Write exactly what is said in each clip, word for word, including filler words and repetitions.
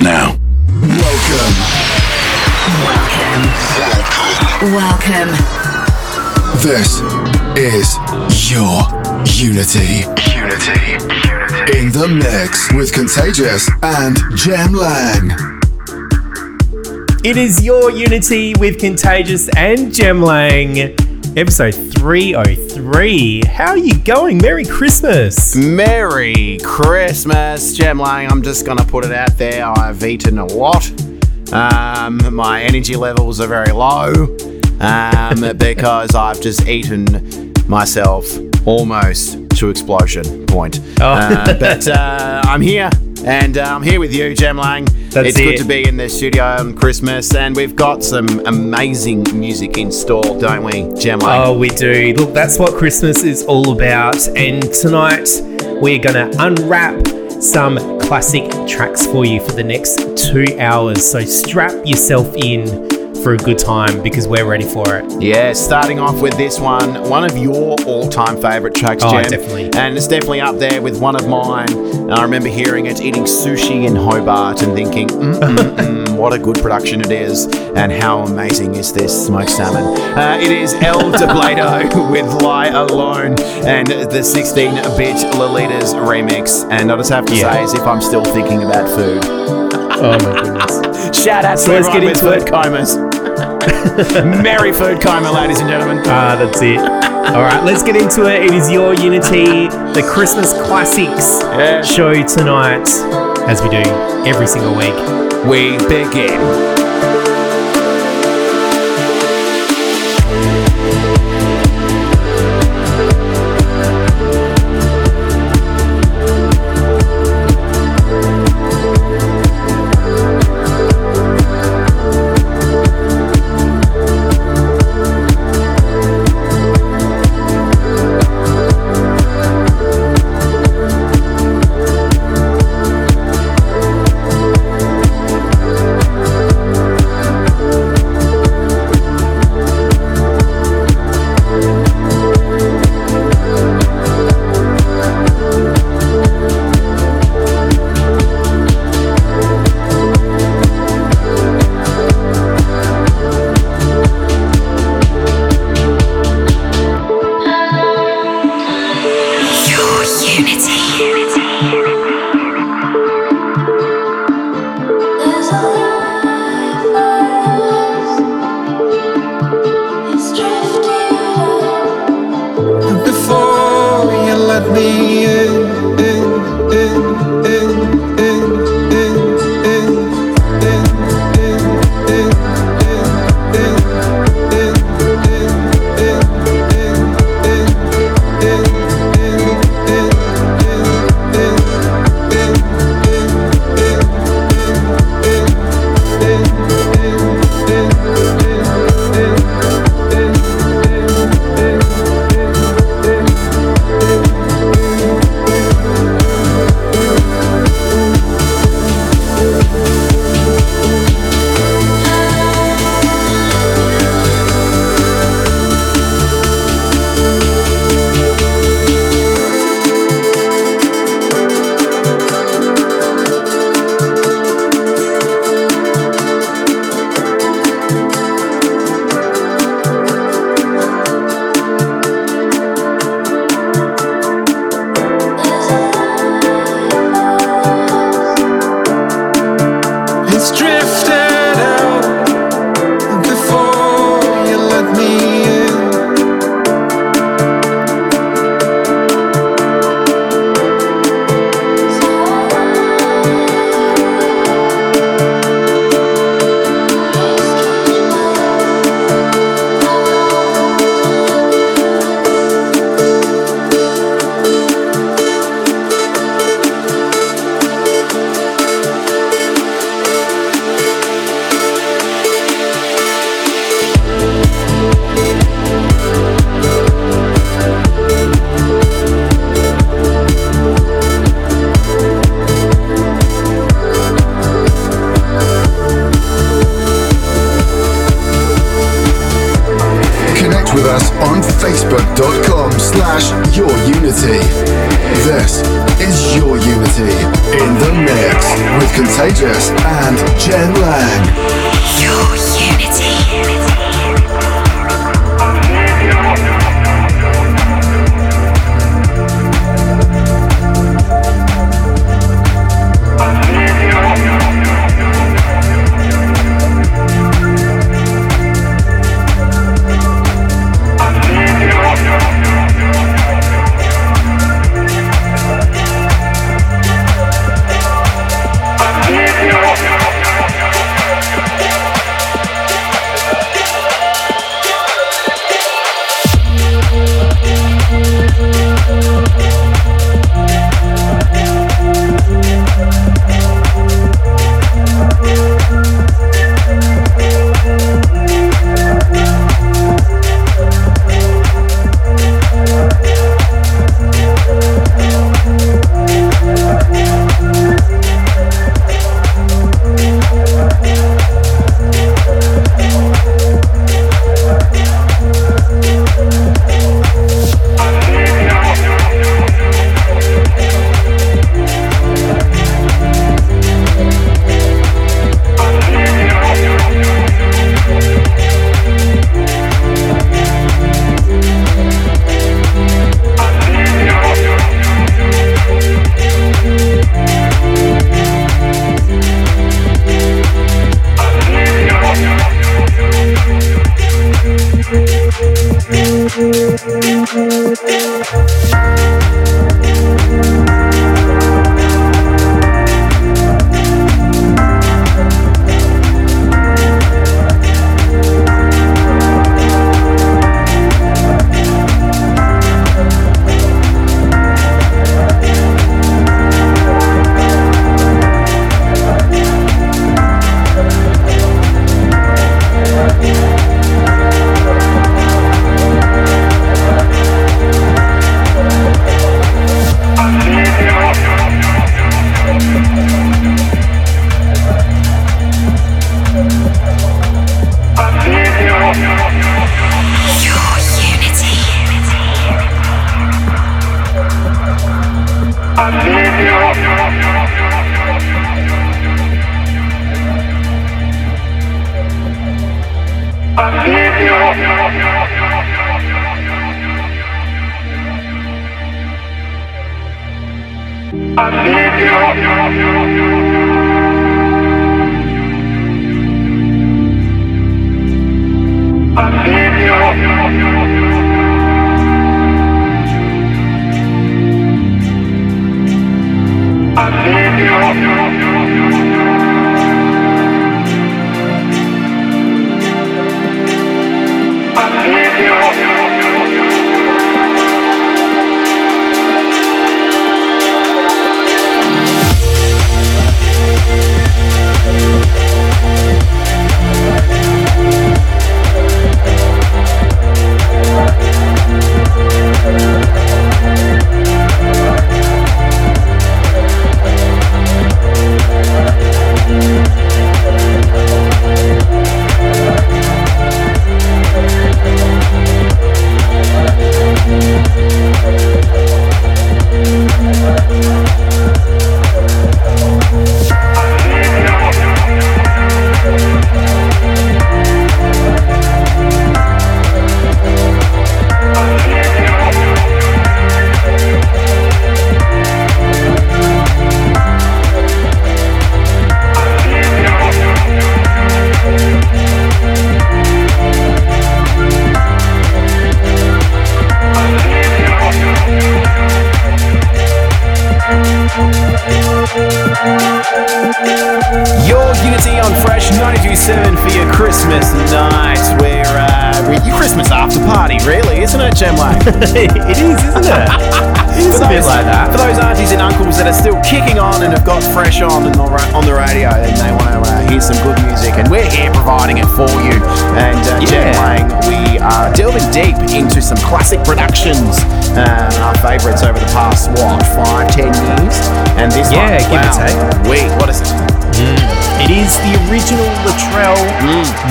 Now. Welcome. Welcome. Welcome. This is your Unity. Unity. Unity. In the mix with Contagious and Jem Lang. It is your Unity with Contagious and Jem Lang. Episode three oh three. How are you going? Merry Christmas. Merry Christmas, Jem Lang. I'm just going to put it out there. I've eaten a lot. Um, my energy levels are very low um, because I've just eaten myself almost to explosion point. Oh. Uh, but uh, I'm here. And I'm um, here with you, Jem Lang. That's it's it. Good to be in the studio on Christmas, and we've got some amazing music in store, don't we, Jem Lang? Oh, we do. Look, that's what Christmas is all about. And tonight we're going to unwrap some classic tracks for you for the next two hours. So strap yourself in for a good time because we're ready for it. Yeah, starting off with this one, one of your all-time favourite tracks, oh, Jem. Definitely. And it's definitely up there with one of mine. And I remember hearing it, eating sushi in Hobart and thinking, mm, mm, mm, what a good production it is and how amazing is this smoked salmon. Uh, it is El Deblado with Lie Alone and the sixteen bit Lolita's remix. And I just have to yeah. say, as if I'm still thinking about food. Oh my goodness. Shout out to let's get into it. Comas. Merry food coma, ladies and gentlemen. Ah, that's it. All right, let's get into it. It is your Unity, the Christmas Classics yeah. show tonight, as we do every single week. We begin. facebook.com slash Your Unity. This is Your Unity in the mix with Contagious and Jem Lang. Your Unity.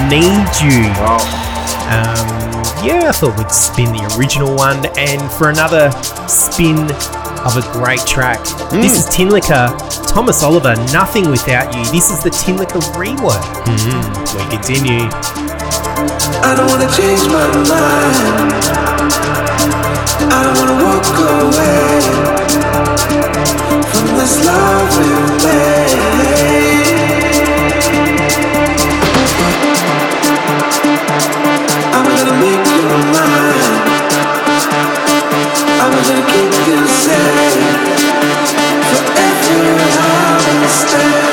Need you. Oh. Um, yeah, I thought we'd spin the original one, and for another spin of a great track. Mm. This is Tinlicker, Thomas Oliver, Nothing Without You. This is the Tinlicker rework. Mm-hmm. We continue. I don't wanna change my mind. I don't wanna walk away from this love we've made. I'm gonna make you mine. I'm gonna keep you safe forever. I will stay.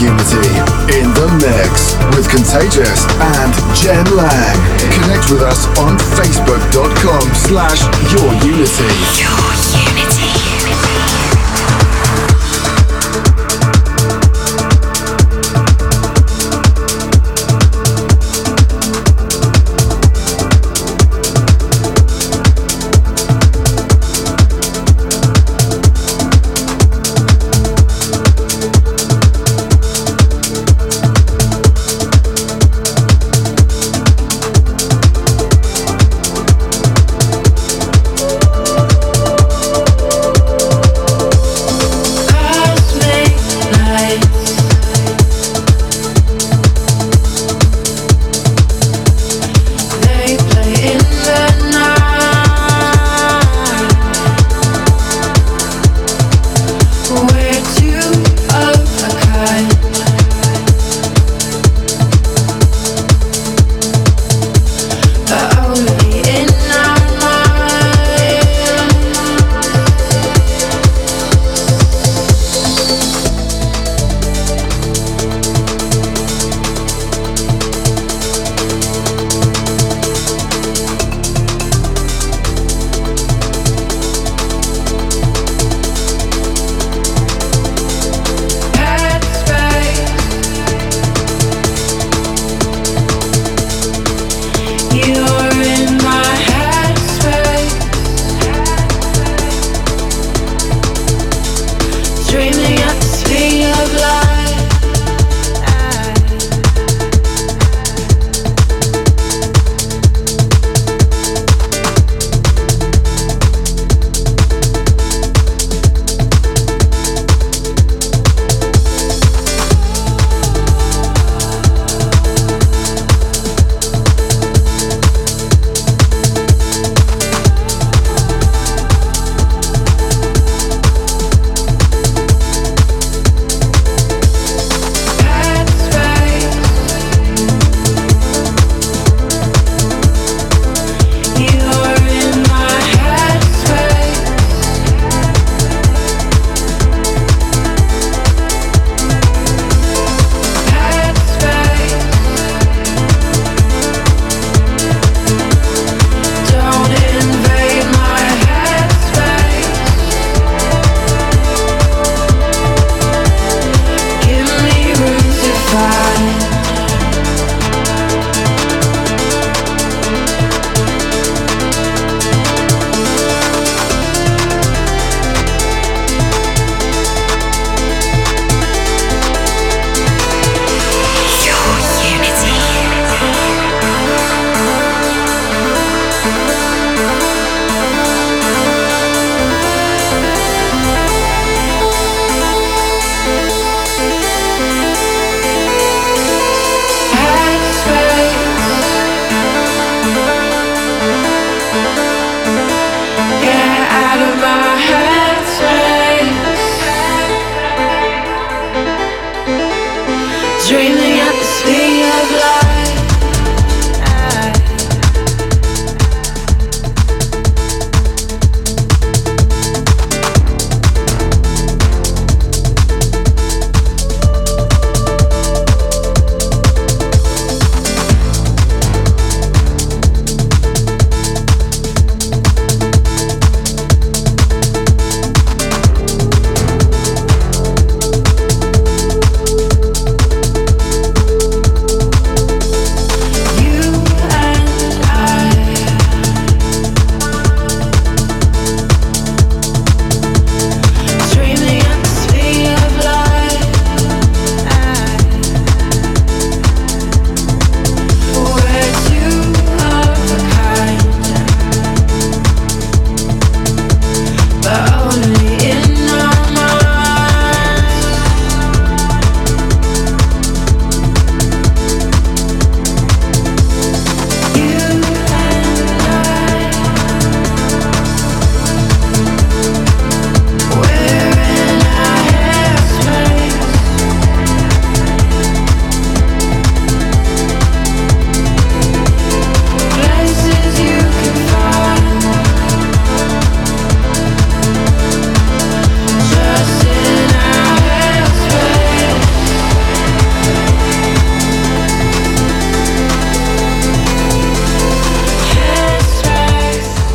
Unity in the mix with Contagious and Jem Lang. Connect with us on facebook.com slash your unity.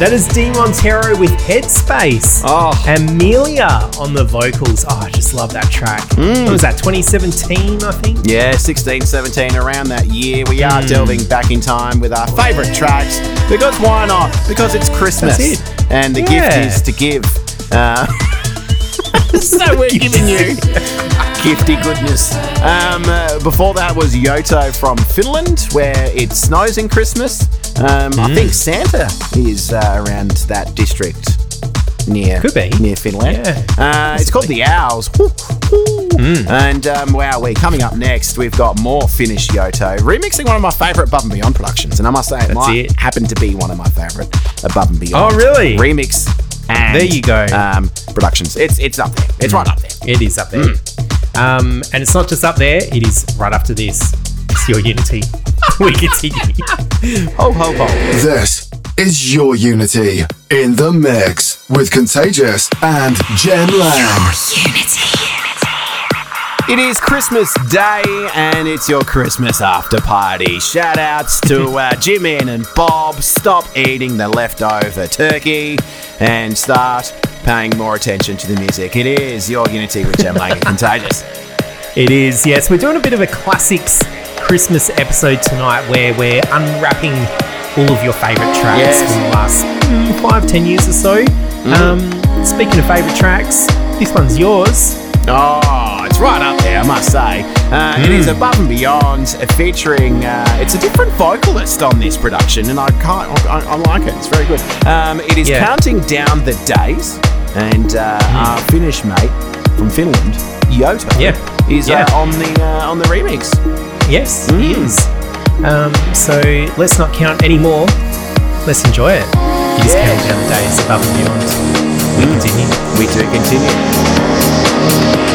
That is Dee Montero with Headspace. Oh. Amelia on the vocals. Oh, I just love that track. Mm. What was that, twenty seventeen, I think? Yeah, sixteen, seventeen, around that year. We are mm. delving back in time with our favourite tracks. Because why not? Because it's Christmas. That's it. And the yeah. gift is to give. Uh, so we're giving you gifty goodness. Um, uh, before that was Yotto from Finland, where it snows in Christmas. Um, mm. I think Santa is uh, around that district near Could be. near Finland. Yeah. Uh, it's called The Owls. Mm. And um, wow, we're coming up next. We've got more Finnish Yotto, remixing one of my favourite Above and Beyond productions. And I must say, it That's might it. happen to be one of my favourite Above and Beyond. Oh, really? Remix. And, there you go. Um, productions. It's it's up there. It's mm. right up there. It is up there. Mm. Um, and it's not just up there. It is right after this. It's your Unity. We continue. Ho, ho, ho. This is your Unity in the mix with Contagious and Jem Lang. It is Christmas Day and it's your Christmas after party. Shout outs to uh, Jimmy and Bob. Stop eating the leftover turkey and start paying more attention to the music. It is your Unity with Jem Lang and Contagious. It is, yes. We're doing a bit of a classics Christmas episode tonight where we're unwrapping all of your favourite tracks yes. from the last mm, five, ten years or so. Mm. Um, speaking of favourite tracks, this one's yours. Oh, it's right up there, I must say. Uh, mm. It is Above and Beyond, featuring, uh, it's a different vocalist on this production, and I can't, I, I like it, it's very good. Um, it is yeah. Counting Down the Days, and uh, mm. our Finnish mate from Finland, Yotto, yeah. is yeah. Uh, on the uh, on the remix. Yes, mm. he is. Um, so let's not count anymore. Let's enjoy it. It is yeah. Counting Down the Days, Above and Beyond. We mm. continue. We do continue.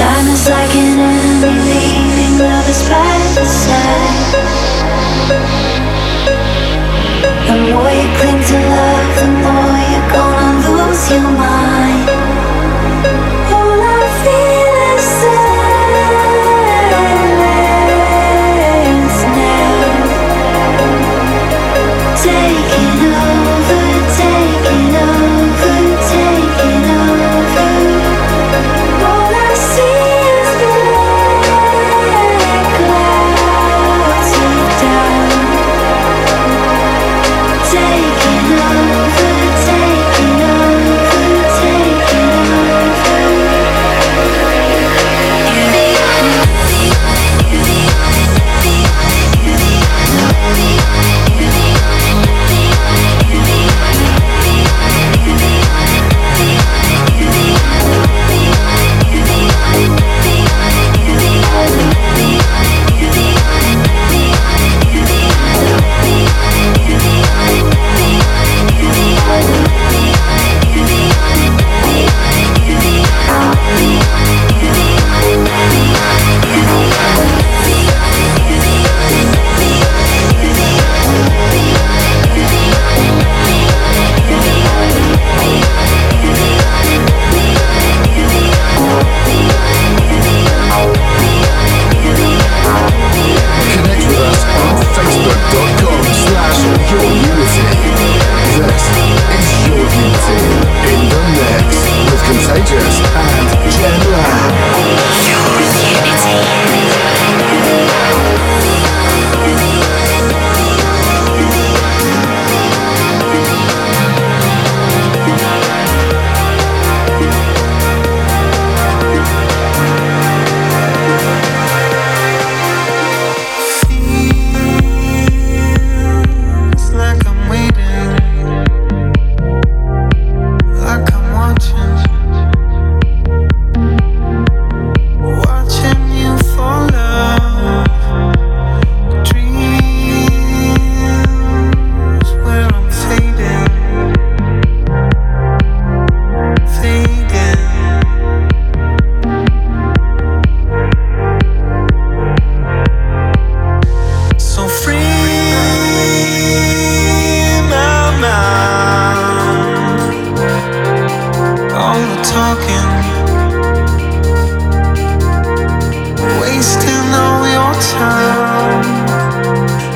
Time is like an enemy leaving lovers by the side. The more you cling to love, the more you're gonna lose your mind. All I feel is silence now. Take it over, take it over, take it over. All I see is black clouds of doubt. Take it over, take it over, take it over. You're the one, you're the one, you're the one, you're the one, you're the one, you're the one, you're the one, you're the one, you're the one. Connect with us on facebook.com slash your unity. This is your unity in the mix with Contagious and Jem Lang. Your Feels like I'm waiting, like I'm watching, watching you fall out. Dreams where I'm fading, fading. So free now, now. All the talking, wasting all your time.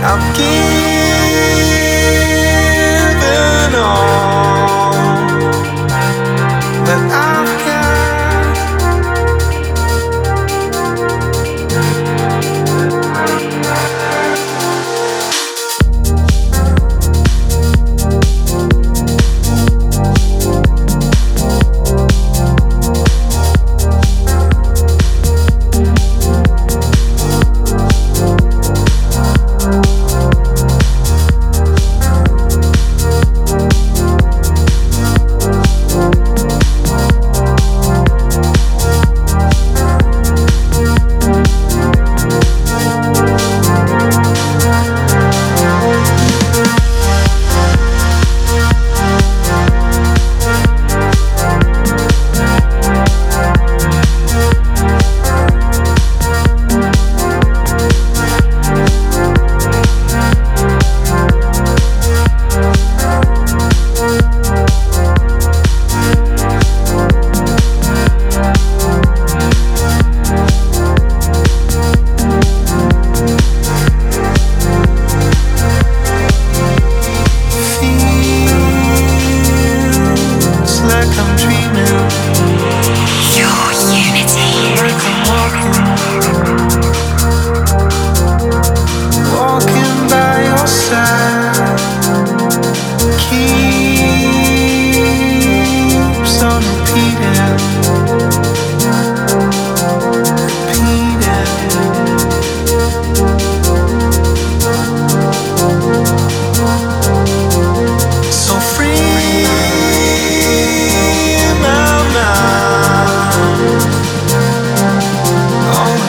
I've given all that I've got. Feels like I'm dreaming, Your unity. like I'm walking, walking by your side. Keeps on repeating, repeating. So free now, now. All the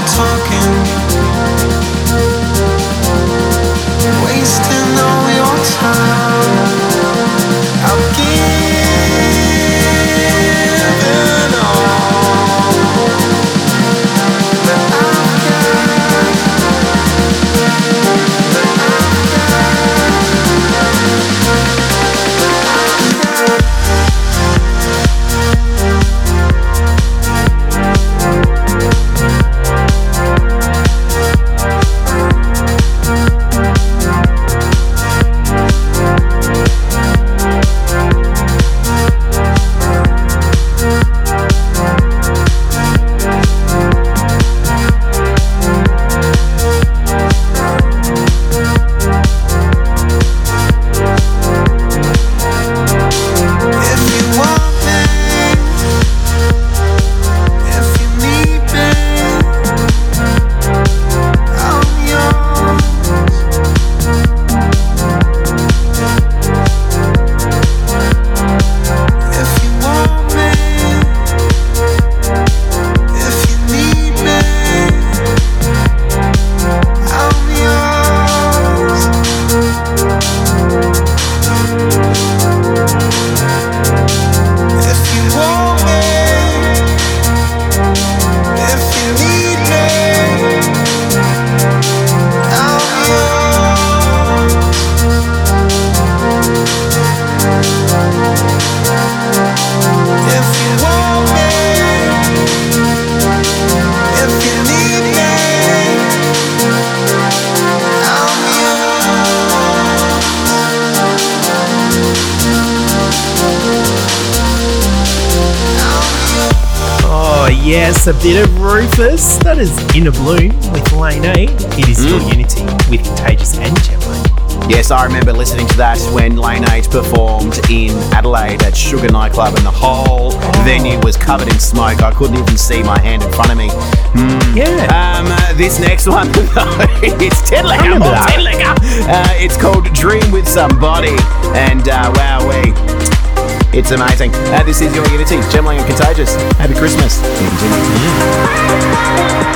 Yes, a bit of Rufus. That is Innerbloom with Lane eight. It is still mm. Unity with Contagious and Jem Lang. Yes, I remember listening to that when Lane eight performed in Adelaide at Sugar Nightclub and the whole oh. venue was covered in smoke. I couldn't even see my hand in front of me. Mm. Yeah. Um, uh, this next one, though, it's Tinlicker. Oh, Tinlicker. Uh, it's called Dream With Somebody. And uh, wowee. It's amazing. Uh, this is your Unity, Jem Lang and Contagious. Happy Christmas. Thank you.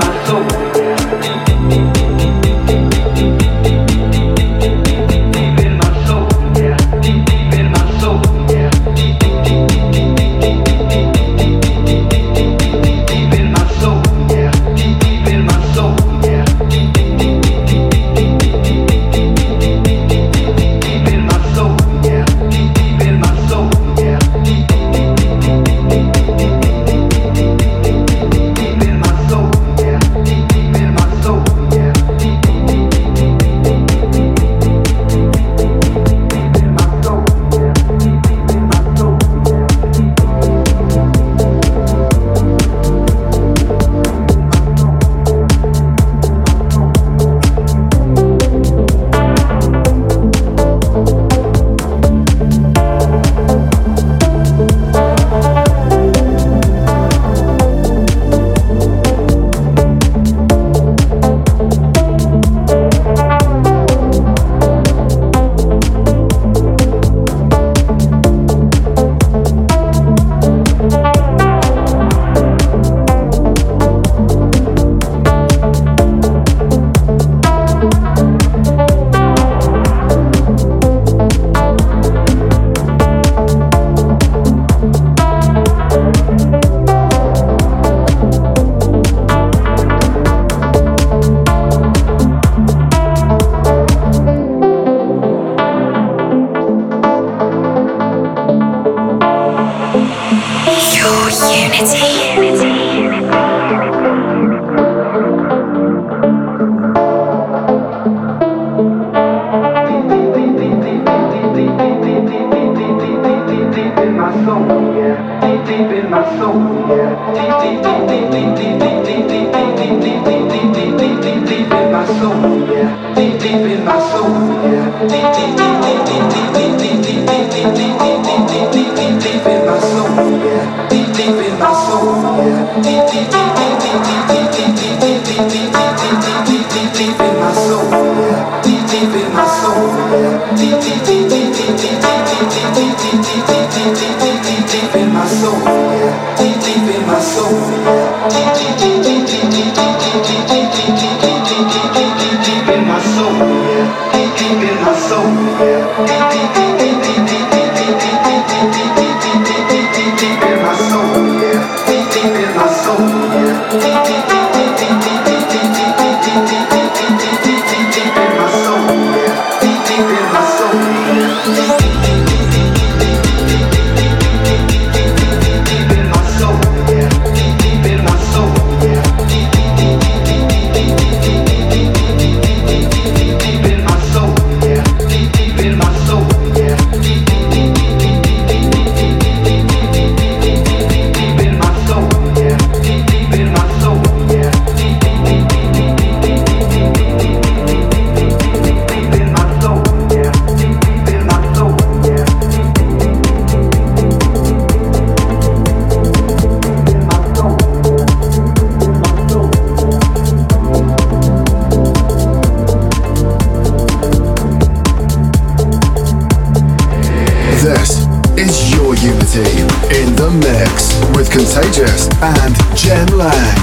Contagious and Jem Lang.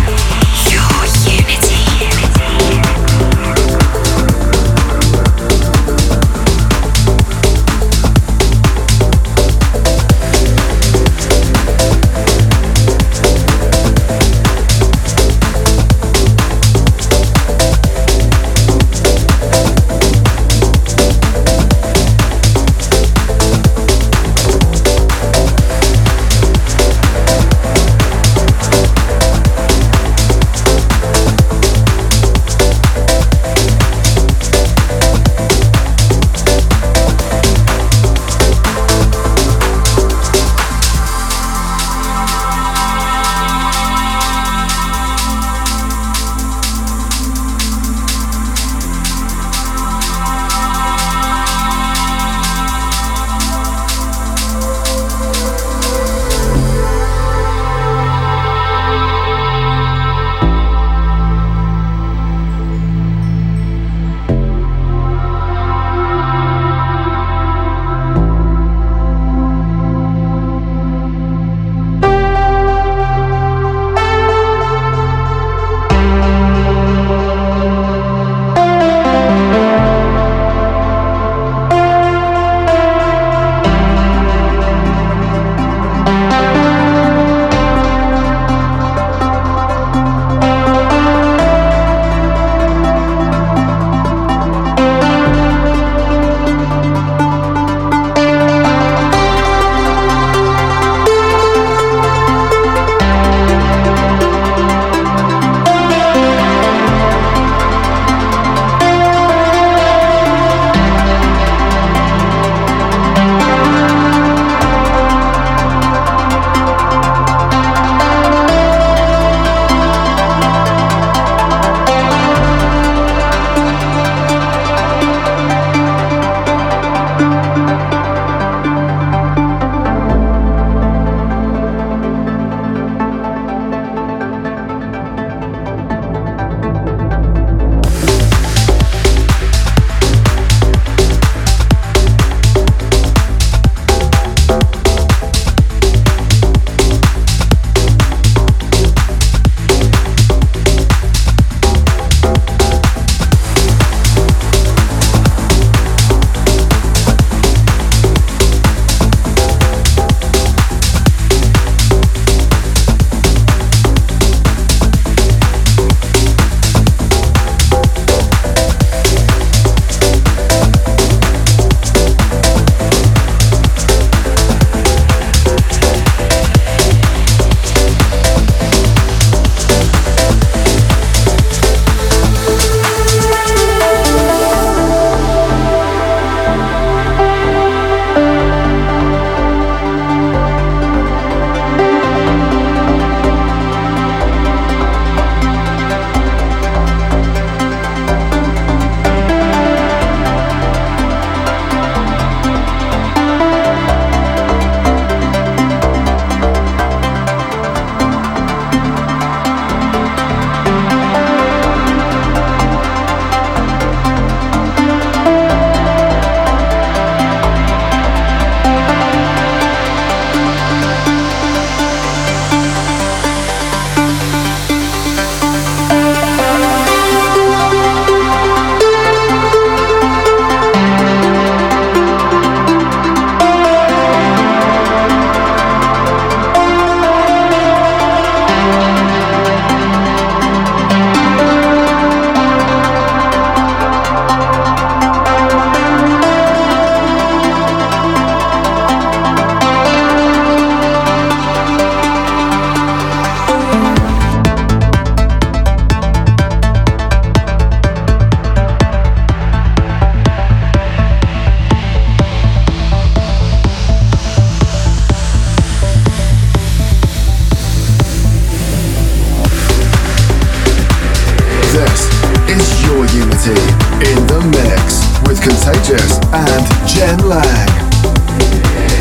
with Contagious and Jem Lang.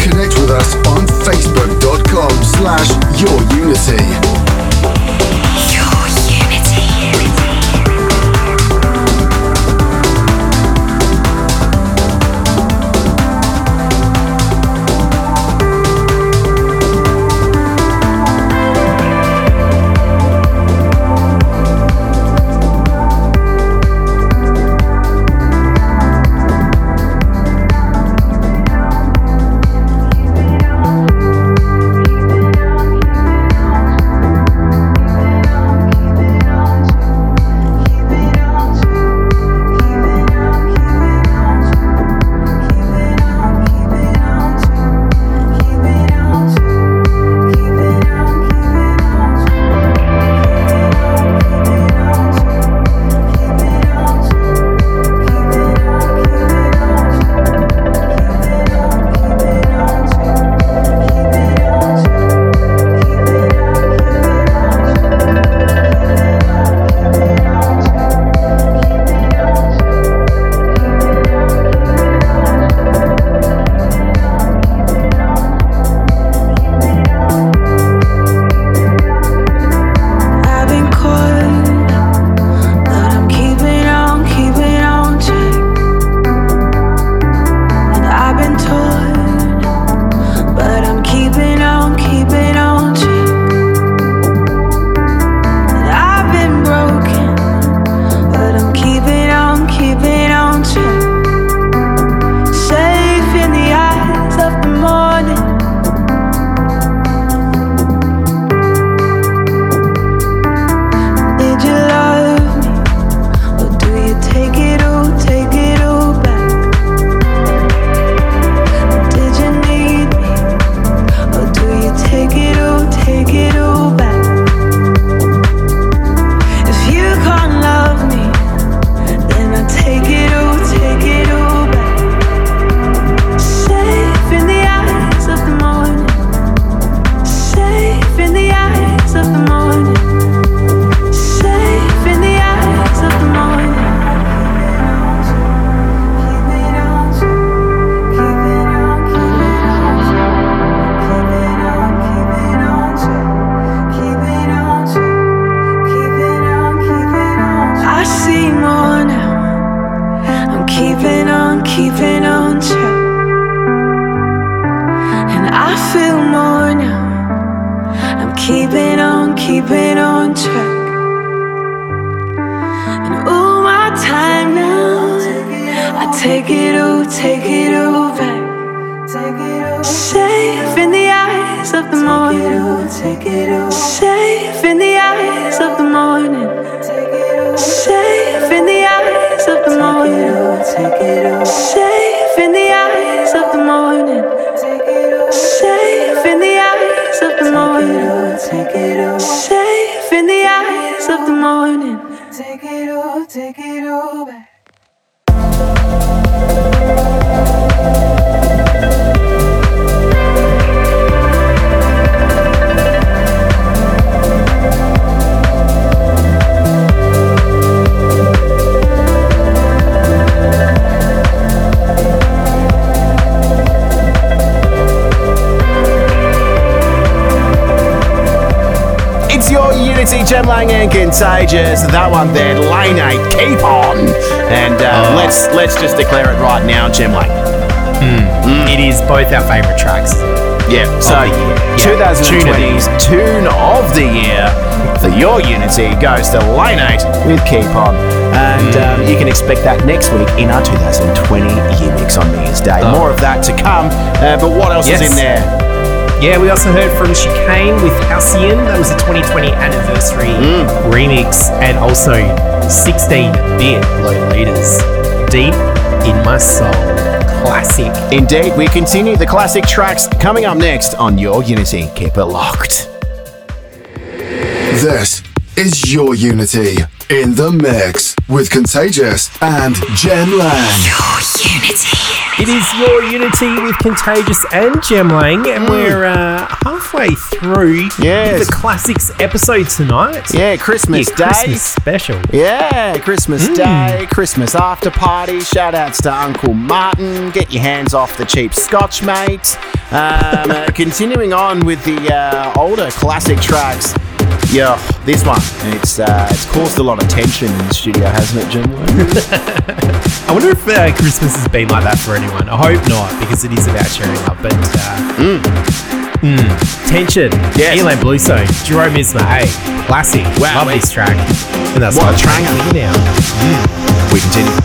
Connect with us on facebook.com slash yourunity. Contagious, that one there, Lane eight, keep on. And uh, oh. let's let's just declare it right now, Jem Lang. Mm. Mm. It is both our favourite tracks. Yeah, so yeah. twenty twenty's Tune of the Year for Your Unity goes to Lane eight with Keep On. And mm. um, you can expect that next week in our twenty twenty year mix on New Year's Day. Oh. More of that to come, uh, but what else yes. is in there? Yeah, we also heard from Chicane with Halcyon. That was the twenty twenty anniversary mm. remix. And also sixteen bit Lolita's Deep in My Soul. Classic. Indeed, we continue the classic tracks coming up next on Your Unity. Keep it locked. This is Your Unity in the mix with Contagious and Jem Lang. Your Unity. It is your Unity with Contagious and Jem Lang, and mm. we're uh, halfway through yes. the Classics episode tonight. Yeah, Christmas yeah, Day. Christmas special. Yeah, Christmas mm. Day, Christmas after party. Shout outs to Uncle Martin. Get your hands off the cheap scotch, mate. Um, uh, continuing on with the uh, older classic tracks. Yeah, this one. It's uh, it's caused a lot of tension in the studio, hasn't it, Jem? I wonder if uh, Christmas has been like that for anyone. I hope not, because it is about cheering up. But uh, mm. Mm, tension. Yes. Ilan Bluestone, Jerome Isma-Ae, Lassie. Wow, love this track. And that's what a tranger now. Mm. We continue.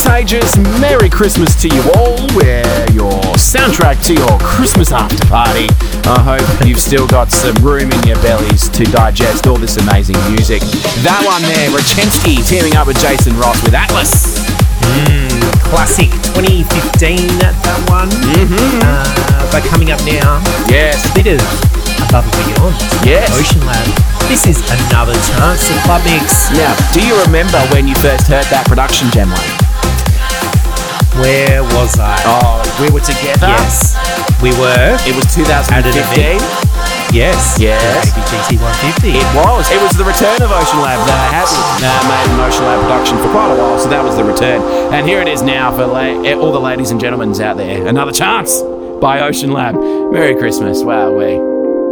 Contagious. Merry Christmas to you all. We're your soundtrack to your Christmas after party. I hope you've still got some room in your bellies to digest all this amazing music. That one there, Wrechiski teaming up with Jason Ross with Atlas. Mm, classic twenty fifteen, that one. Mm-hmm. Uh, but coming up now, yes, a bit of Above and Beyond. Yes. Ocean Lab. This is another chance to club mix. Now, do you remember when you first heard that production, Jem Lang? Where was I? Oh, we were together? Yes. We were. It was twenty fifteen? Yes. Yes. A B G T one fifty. It was. It was the return of Ocean Lab that I hadn't uh, made an Ocean Lab production for quite a while, so that was the return. And here it is now for la- all the ladies and gentlemen out there. Another chance by Ocean Lab. Merry Christmas. Wow, we.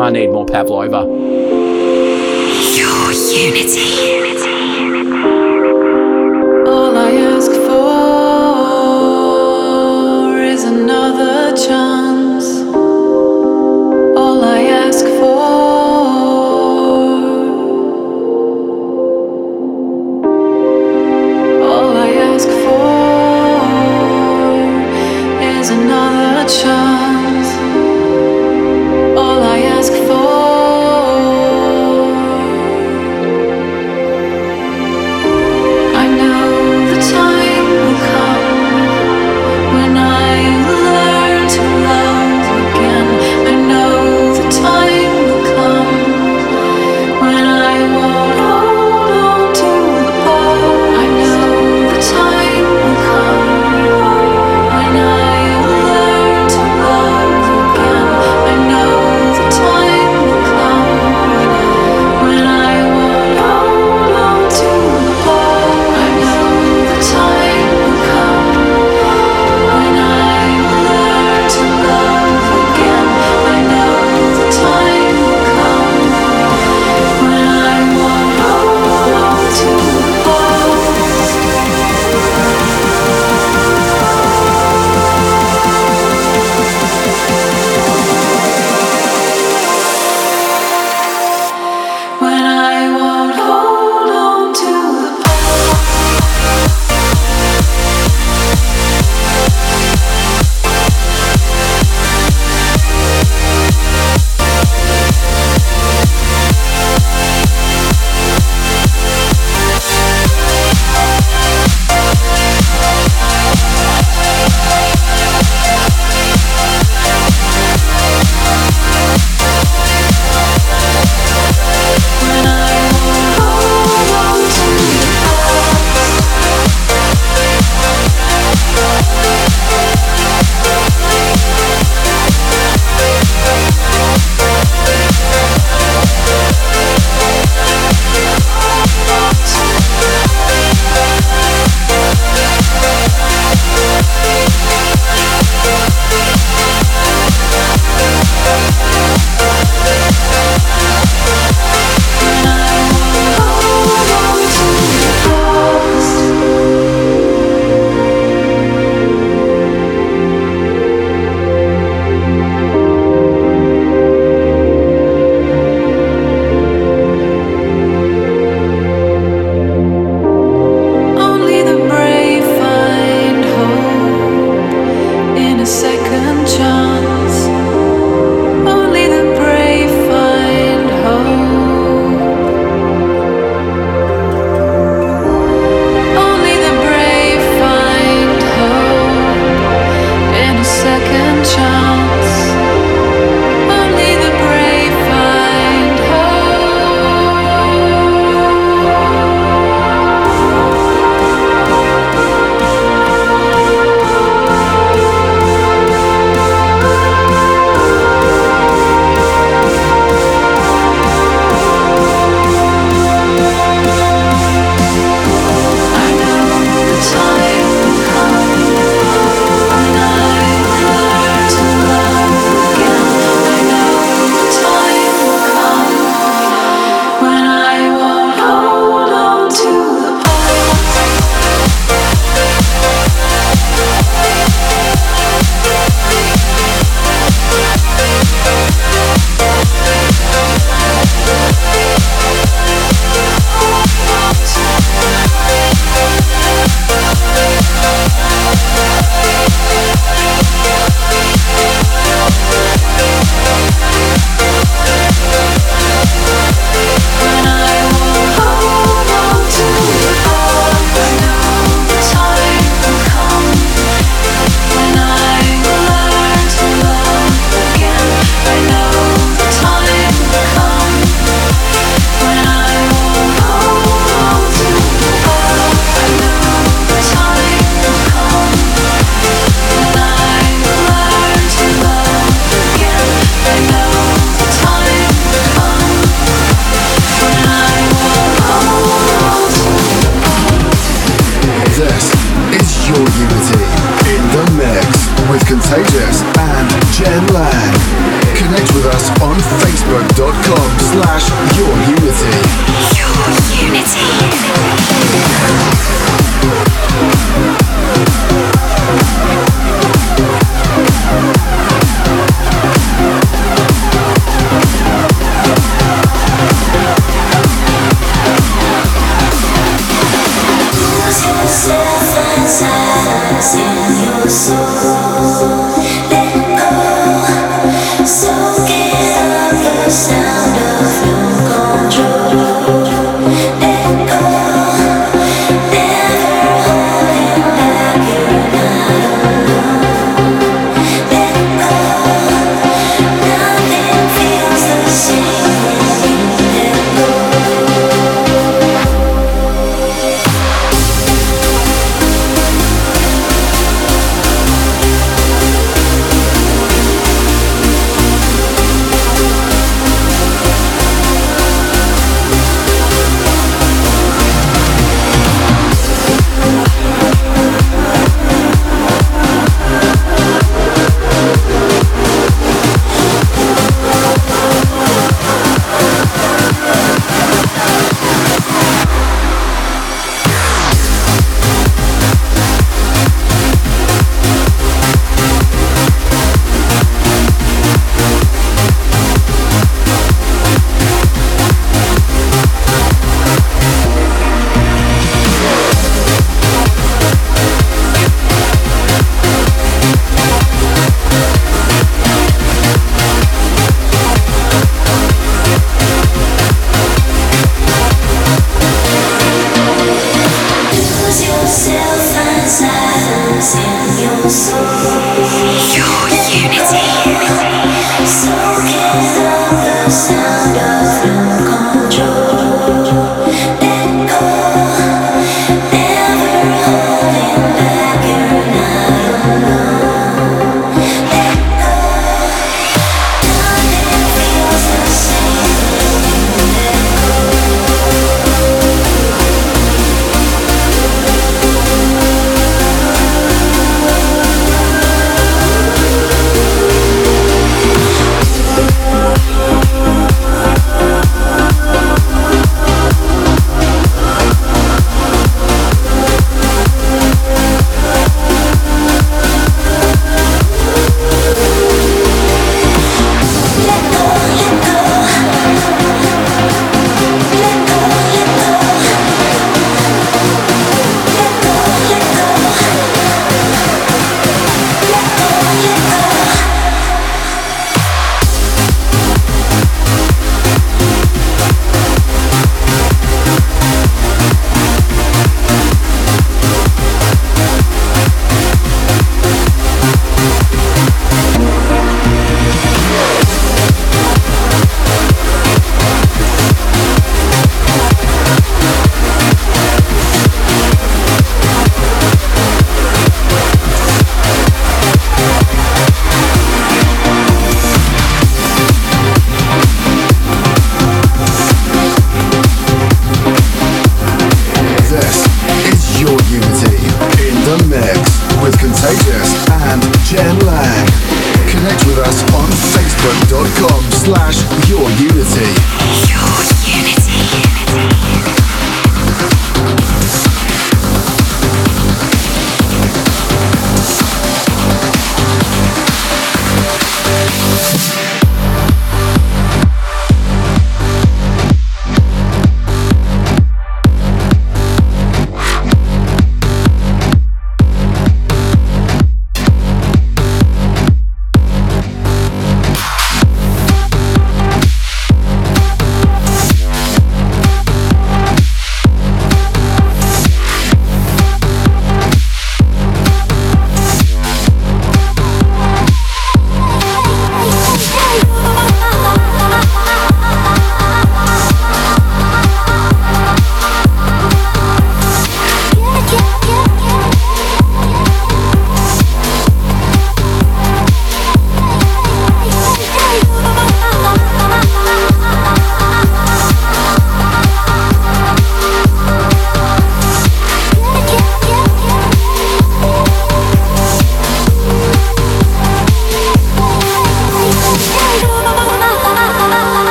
I need more Pavlova. Your Unity. All I ask for is another chance. All I ask for. All I ask for is another chance. Love.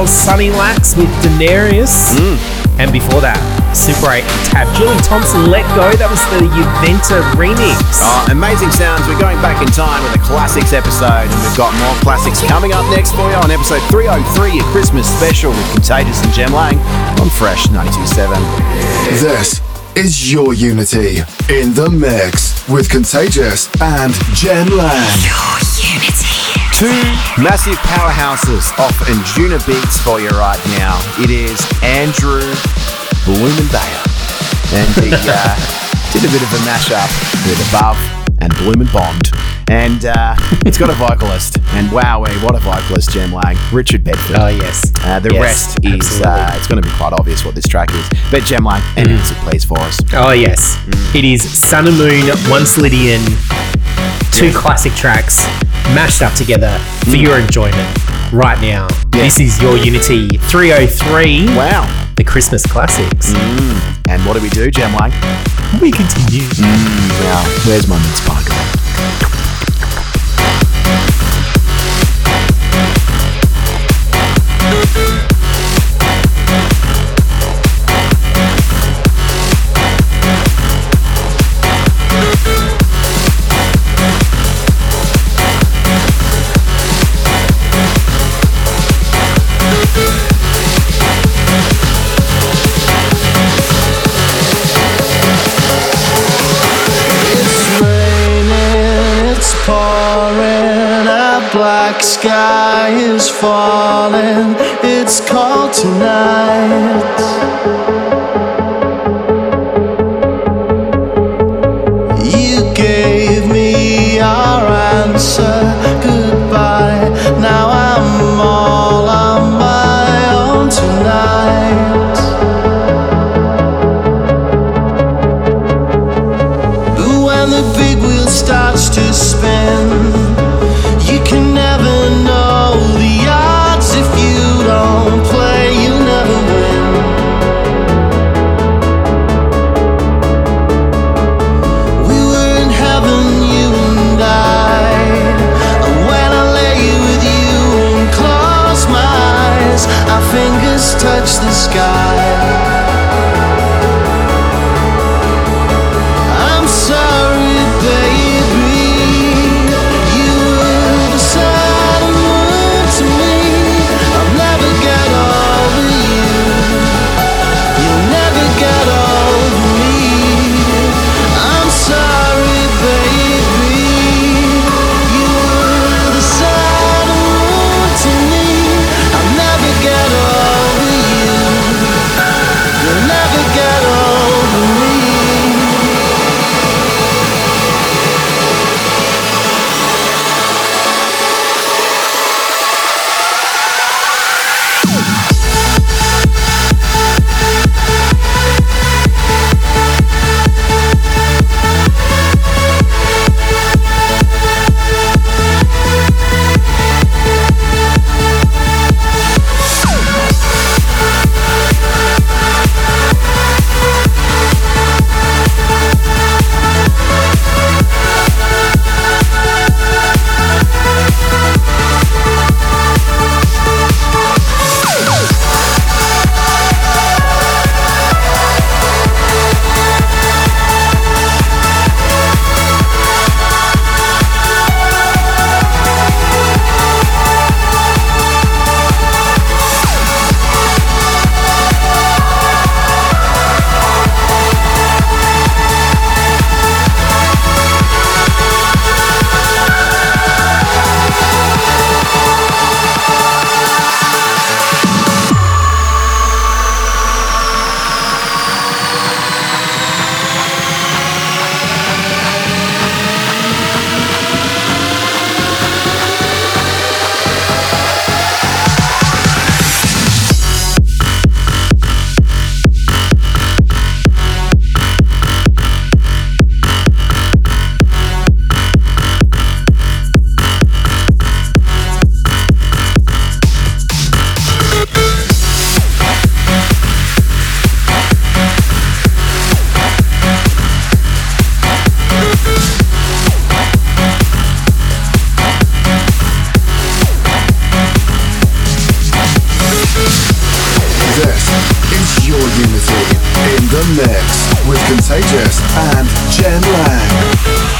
Al Sunny Lax with Daenerys. Mm. And before that, Super eight Tab, Julie Thompson, Let Go. That was the Juventa remix. Oh, amazing sounds. We're going back in time with a classics episode, and we've got more classics coming up next for you on episode three oh three, your Christmas special with Contagious and Jem Lang on Fresh ninety-two point seven. This is your Unity in the mix with Contagious and Jem Lang. Your Unity. Two massive powerhouses off in Juno Beats for you right now. It is Andrew Bayer, and he uh, did a bit of a mashup with Above and Bloom and Bond. And uh, it's got a vocalist. And wowee, what a vocalist, Jem Lang. Richard Bedford. Oh, yes. Uh, the yes, rest is, uh, it's going to be quite obvious what this track is. But Jem Lang, mm. and is it please for us? Oh, yes. Mm. It is Sun and Moon, Once Lydian, two yes. classic tracks mashed up together for mm. your enjoyment right now. Yes. This is your Unity three oh three. Wow. The Christmas classics. Mm. And what do we do, Jem Lang? We continue. Mm, wow. Where's my mint sparkler? Sky is falling, it's cold tonight. You gave me our answer, goodbye. Now I'm all on my own tonight. But when the big wheel starts to spin, if you don't play, you never win. mix with Contagious and Jem Lang.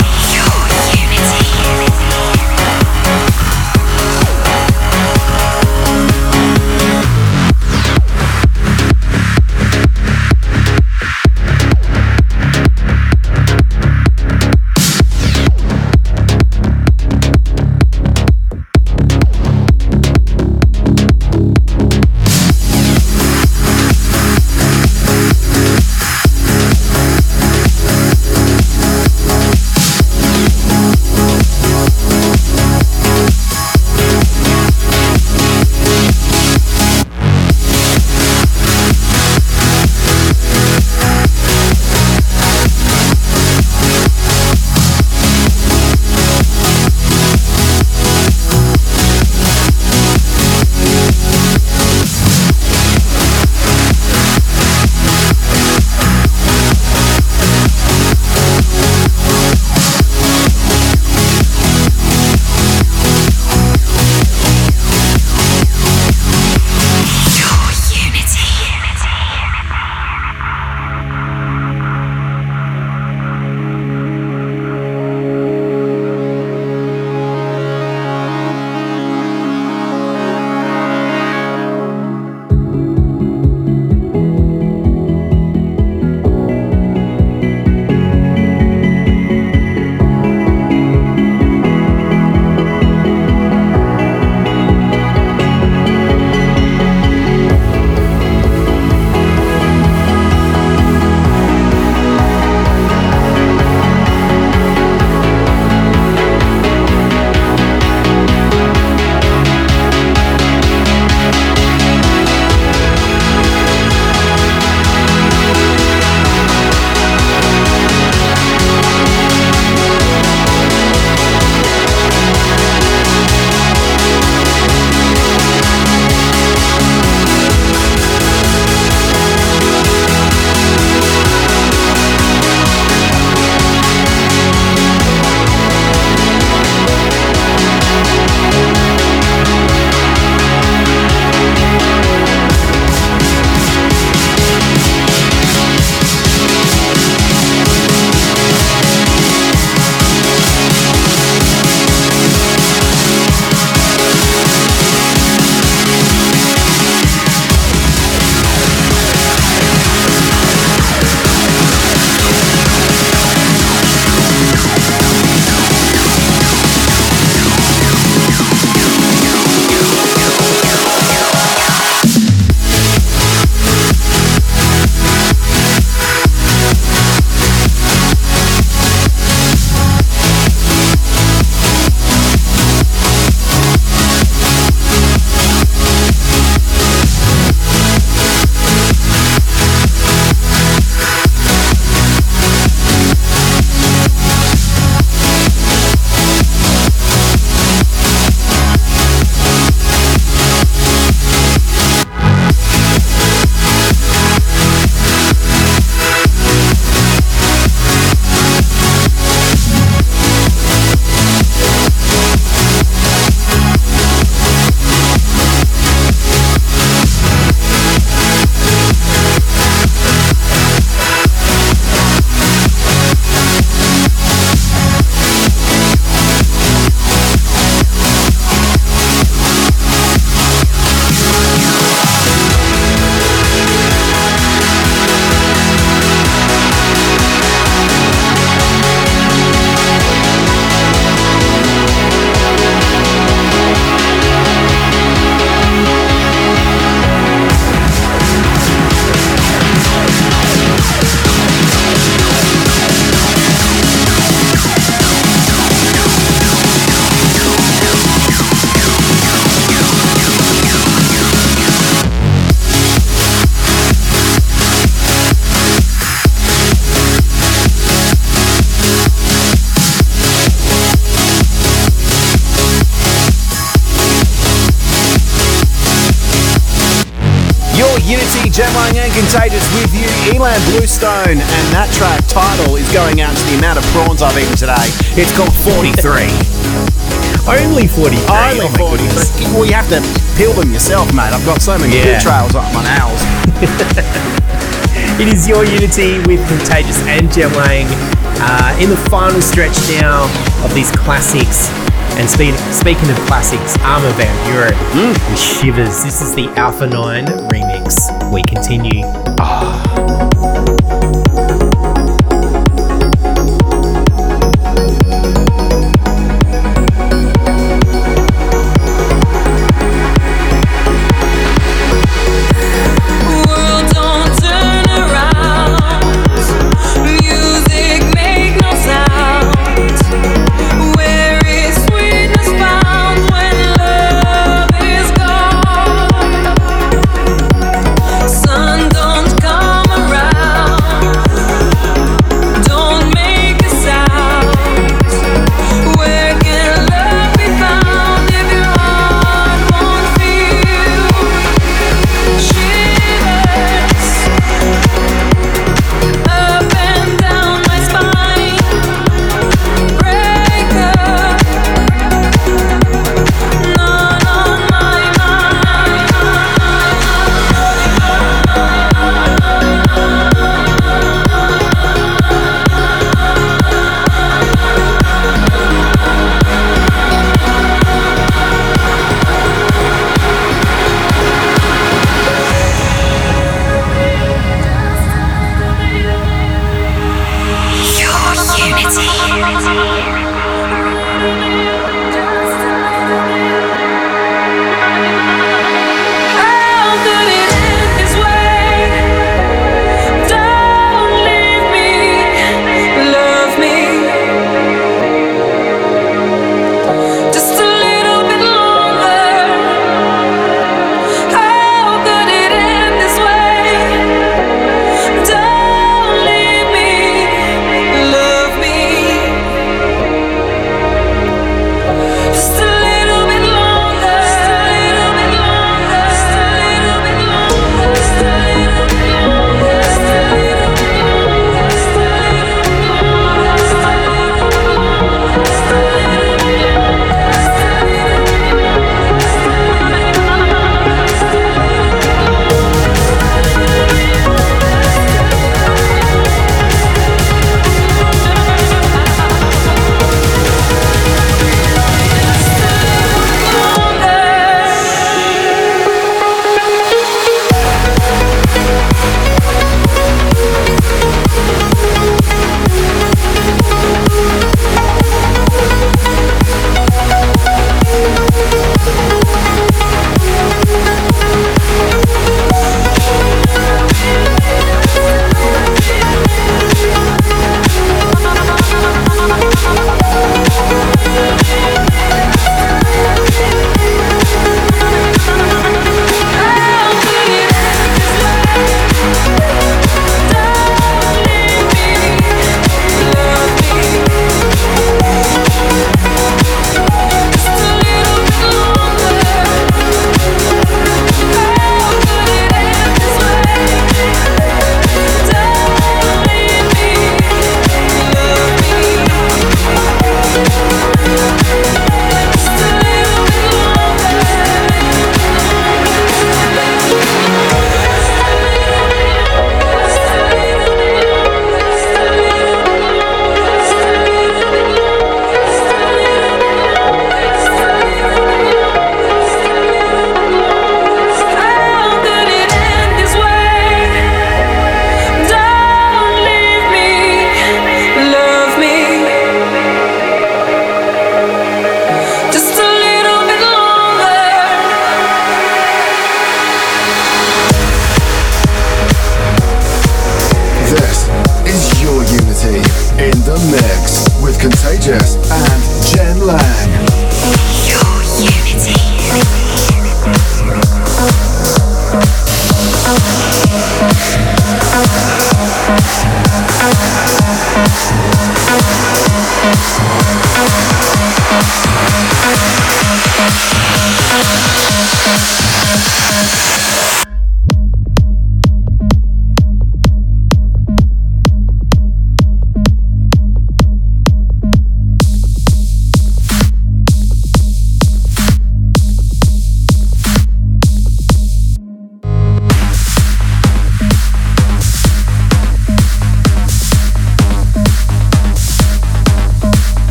Contagious with you, Ilan Bluestone, and that track title is going out to the amount of prawns I've eaten today. It's called forty-three. Only forty-three. Only oh forty-three. Well, you have to peel them yourself, mate. I've got so many yeah. trails up my nails. It is your Unity with Contagious and Jem Lang uh, in the final stretch now of these classics. And speaking, speaking of classics, Armin van Buuren mm. with Shivers. This is the Alpha nine remix. We continue. Ah.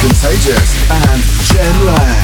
Contagious and Jem Lang.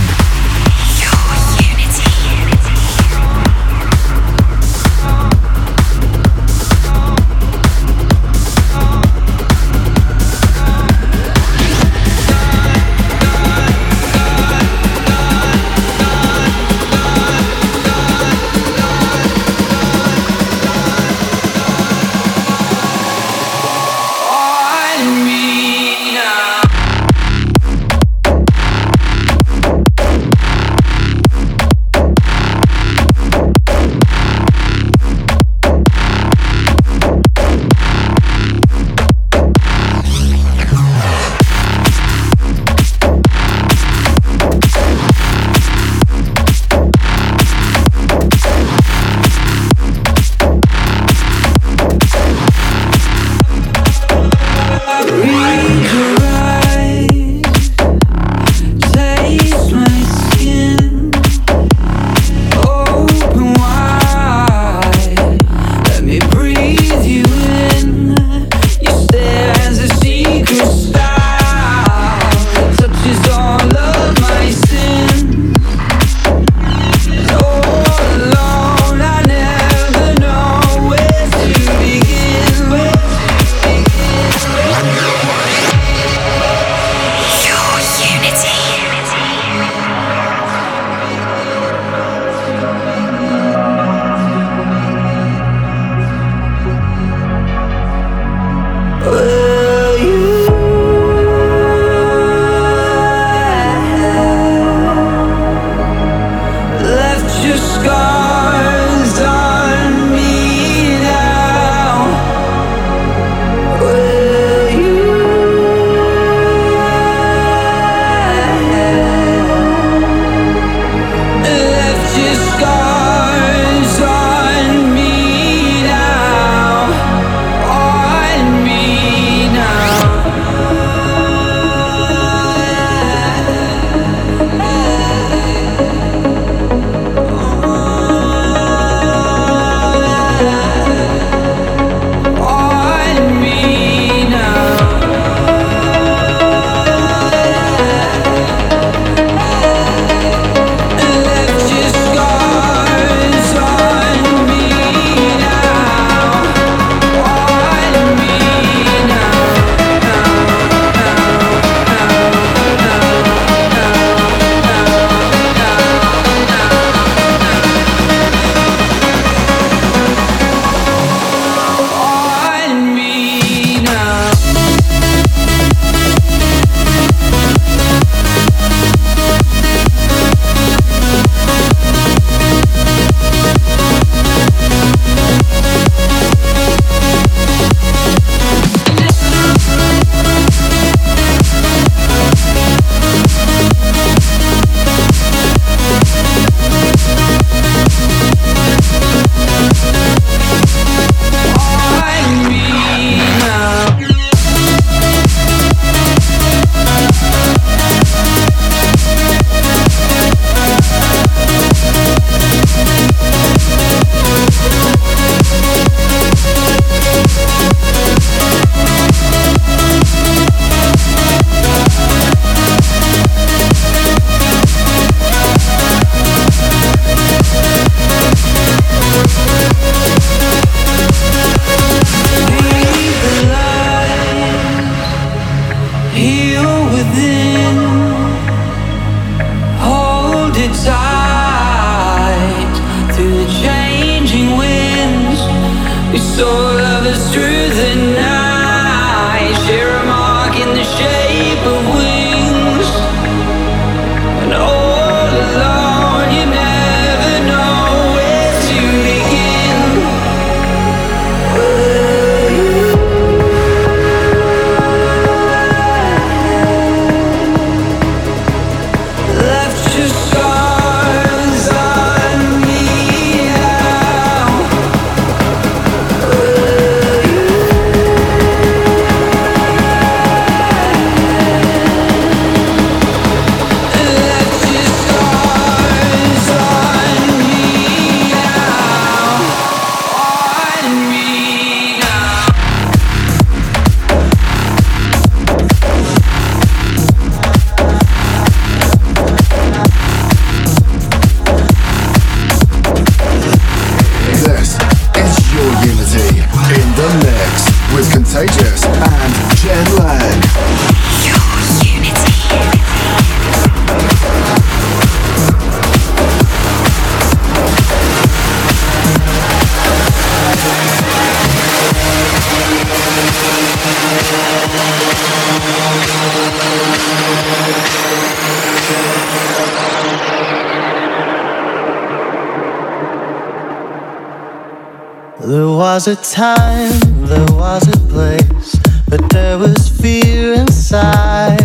There was a time, there was a place, but there was fear inside.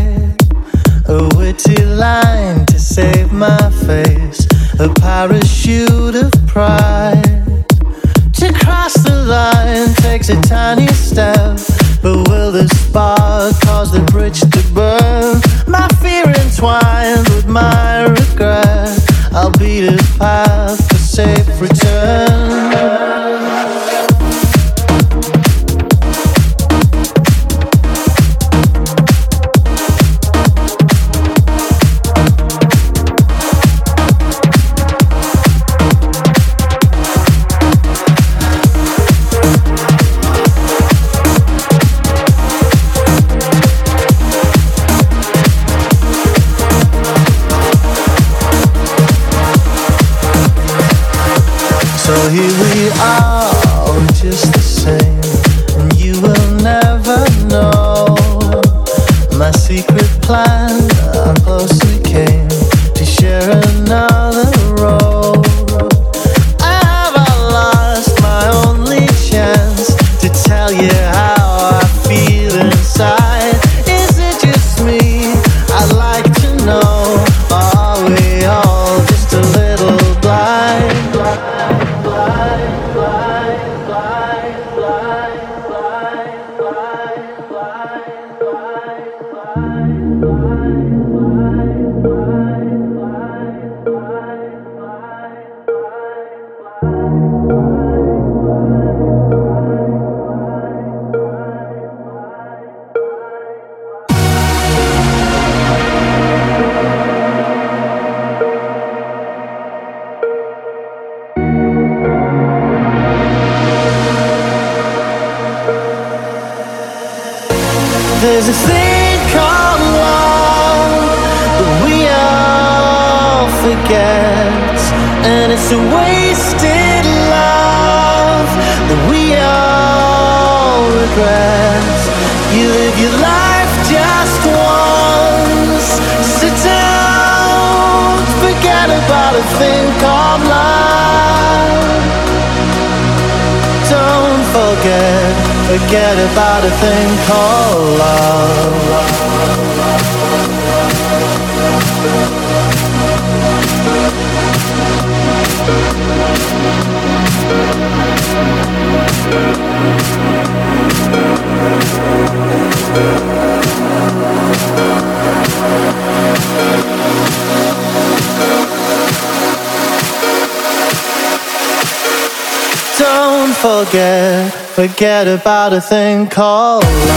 A witty line to save my face, a parachute of pride. To cross the line takes a tiny step, but will the spark cause the bridge to burn? My fear entwined with my regret, I'll beat a path for safe return. Forget about a thing called love. Don't forget. Forget about a thing called love.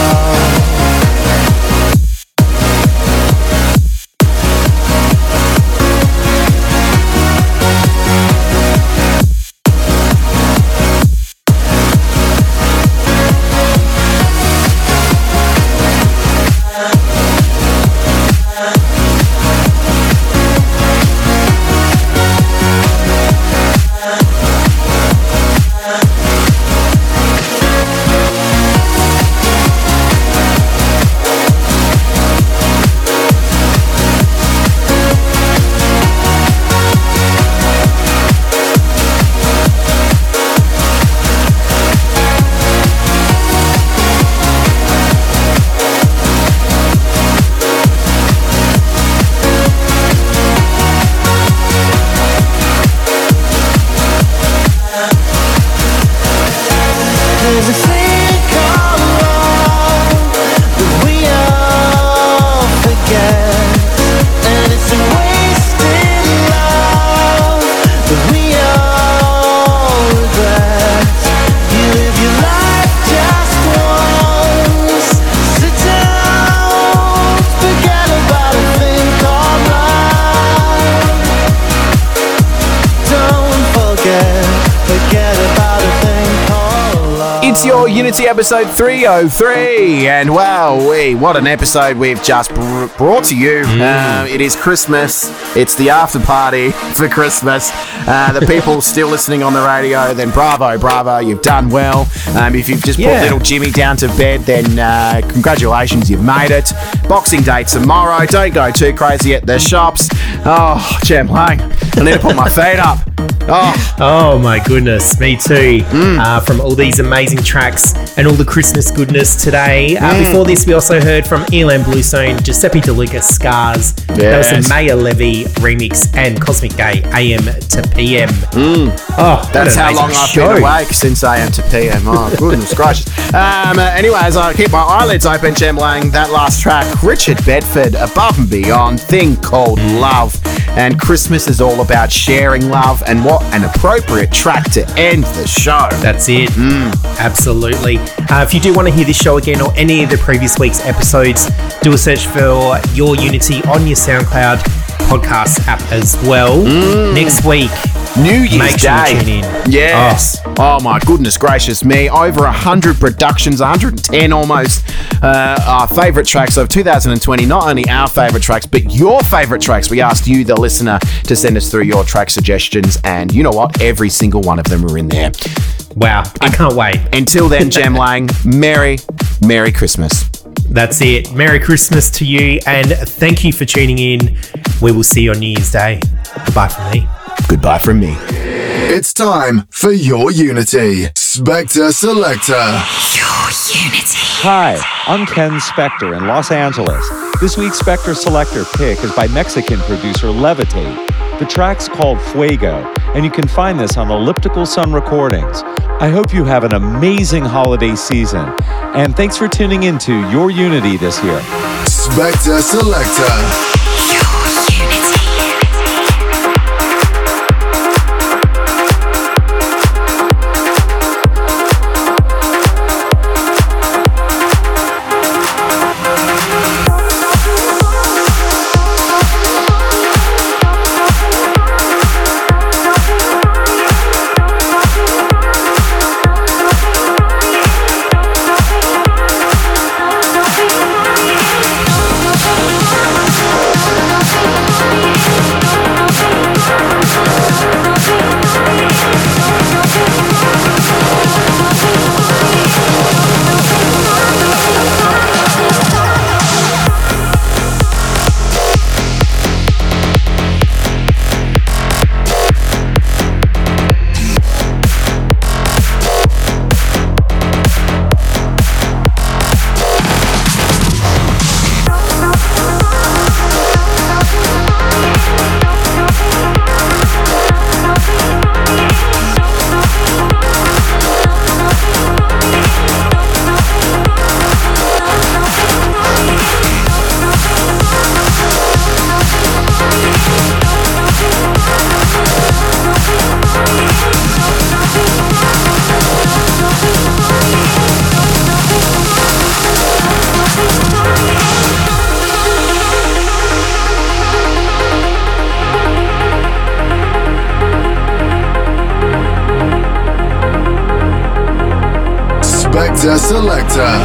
Unity episode three oh three, and wow, we what an episode we've just br- brought to you. Mm. Uh, it is Christmas. It's the after party for Christmas. Uh, the people still listening on the radio, then bravo, bravo, you've done well. Um, if you've just yeah. brought little Jimmy down to bed, then uh, congratulations, you've made it. Boxing Day tomorrow. Don't go too crazy at the shops. Oh, Jem Lang, I need to put my feet up. Oh, oh my goodness, me too. Mm. Uh, from all these amazing tracks and all the Christmas goodness today. Mm. Uh, before this, we also heard from Ilan Bluestone, Giuseppe De Luca, Scars. Yes. That was the Maor Levi remix and Cosmic Day, A M to P M. Mm. Oh, that's how long I've show. been awake since A M to P M. Oh, goodness gracious. Um, uh, anyway, as I keep my eyelids open, Jem Lang, that last track, Richard Bedford, Above and Beyond, Thing Called Love. And Christmas is all about sharing love, and what an appropriate track to end the show. That's it. Mm. Absolutely. Uh, if you do want to hear this show again or any of the previous week's episodes, do a search for Your Unity on your SoundCloud podcast app as well. Mm. Next week, New Year's Make Day. Sure you tune in. Yes. Oh. oh my goodness gracious me. Over one hundred productions, one hundred ten almost. Uh, our favourite tracks of two thousand twenty. Not only our favourite tracks, but your favourite tracks. We asked you, the listener, to send us through your track suggestions. And you know what? Every single one of them are in there. Wow. I can't wait. Until then, Jem Lang, Merry, Merry Christmas. That's it. Merry Christmas to you. And thank you for tuning in. We will see you on New Year's Day. Goodbye from me. Goodbye from me. It's time for Your Unity. Spectre Selector. Your Unity. Hi, I'm Ken Spectre in Los Angeles. This week's Spectre Selector pick is by Mexican producer Levitate. The track's called Fuego, and you can find this on Elliptical Sun Recordings. I hope you have an amazing holiday season, and thanks for tuning into Your Unity this year. Spectre Selector. Selector.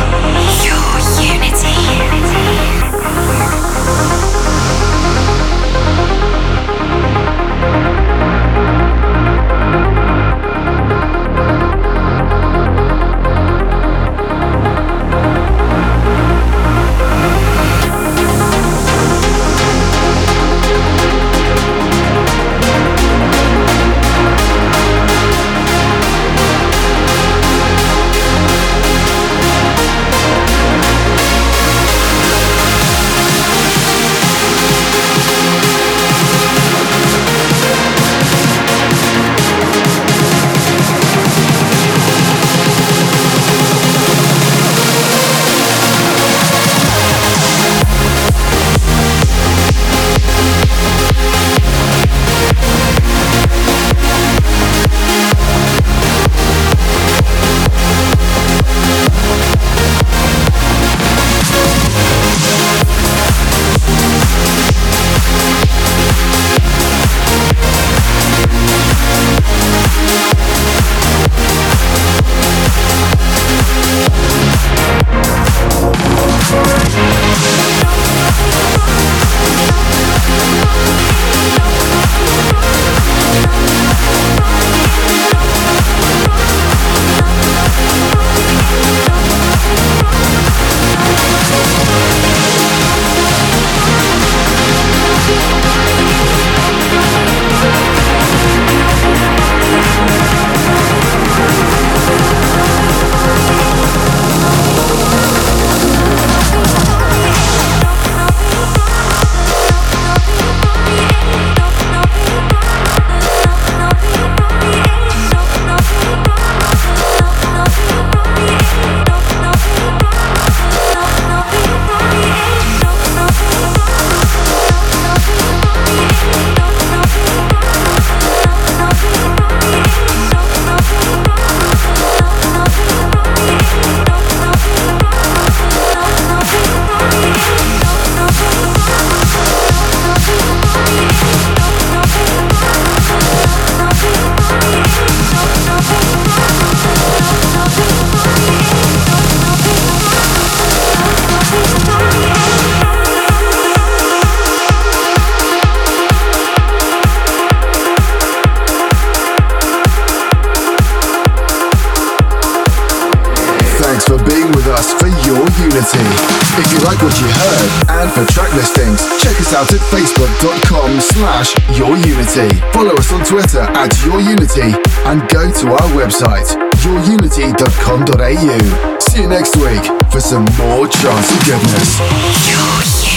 Unity. If you like what you heard and for track listings, check us out at facebook.com slash yourunity. Follow us on Twitter at yourunity and go to our website, your unity dot com dot a u. See you next week for some more chancy goodness.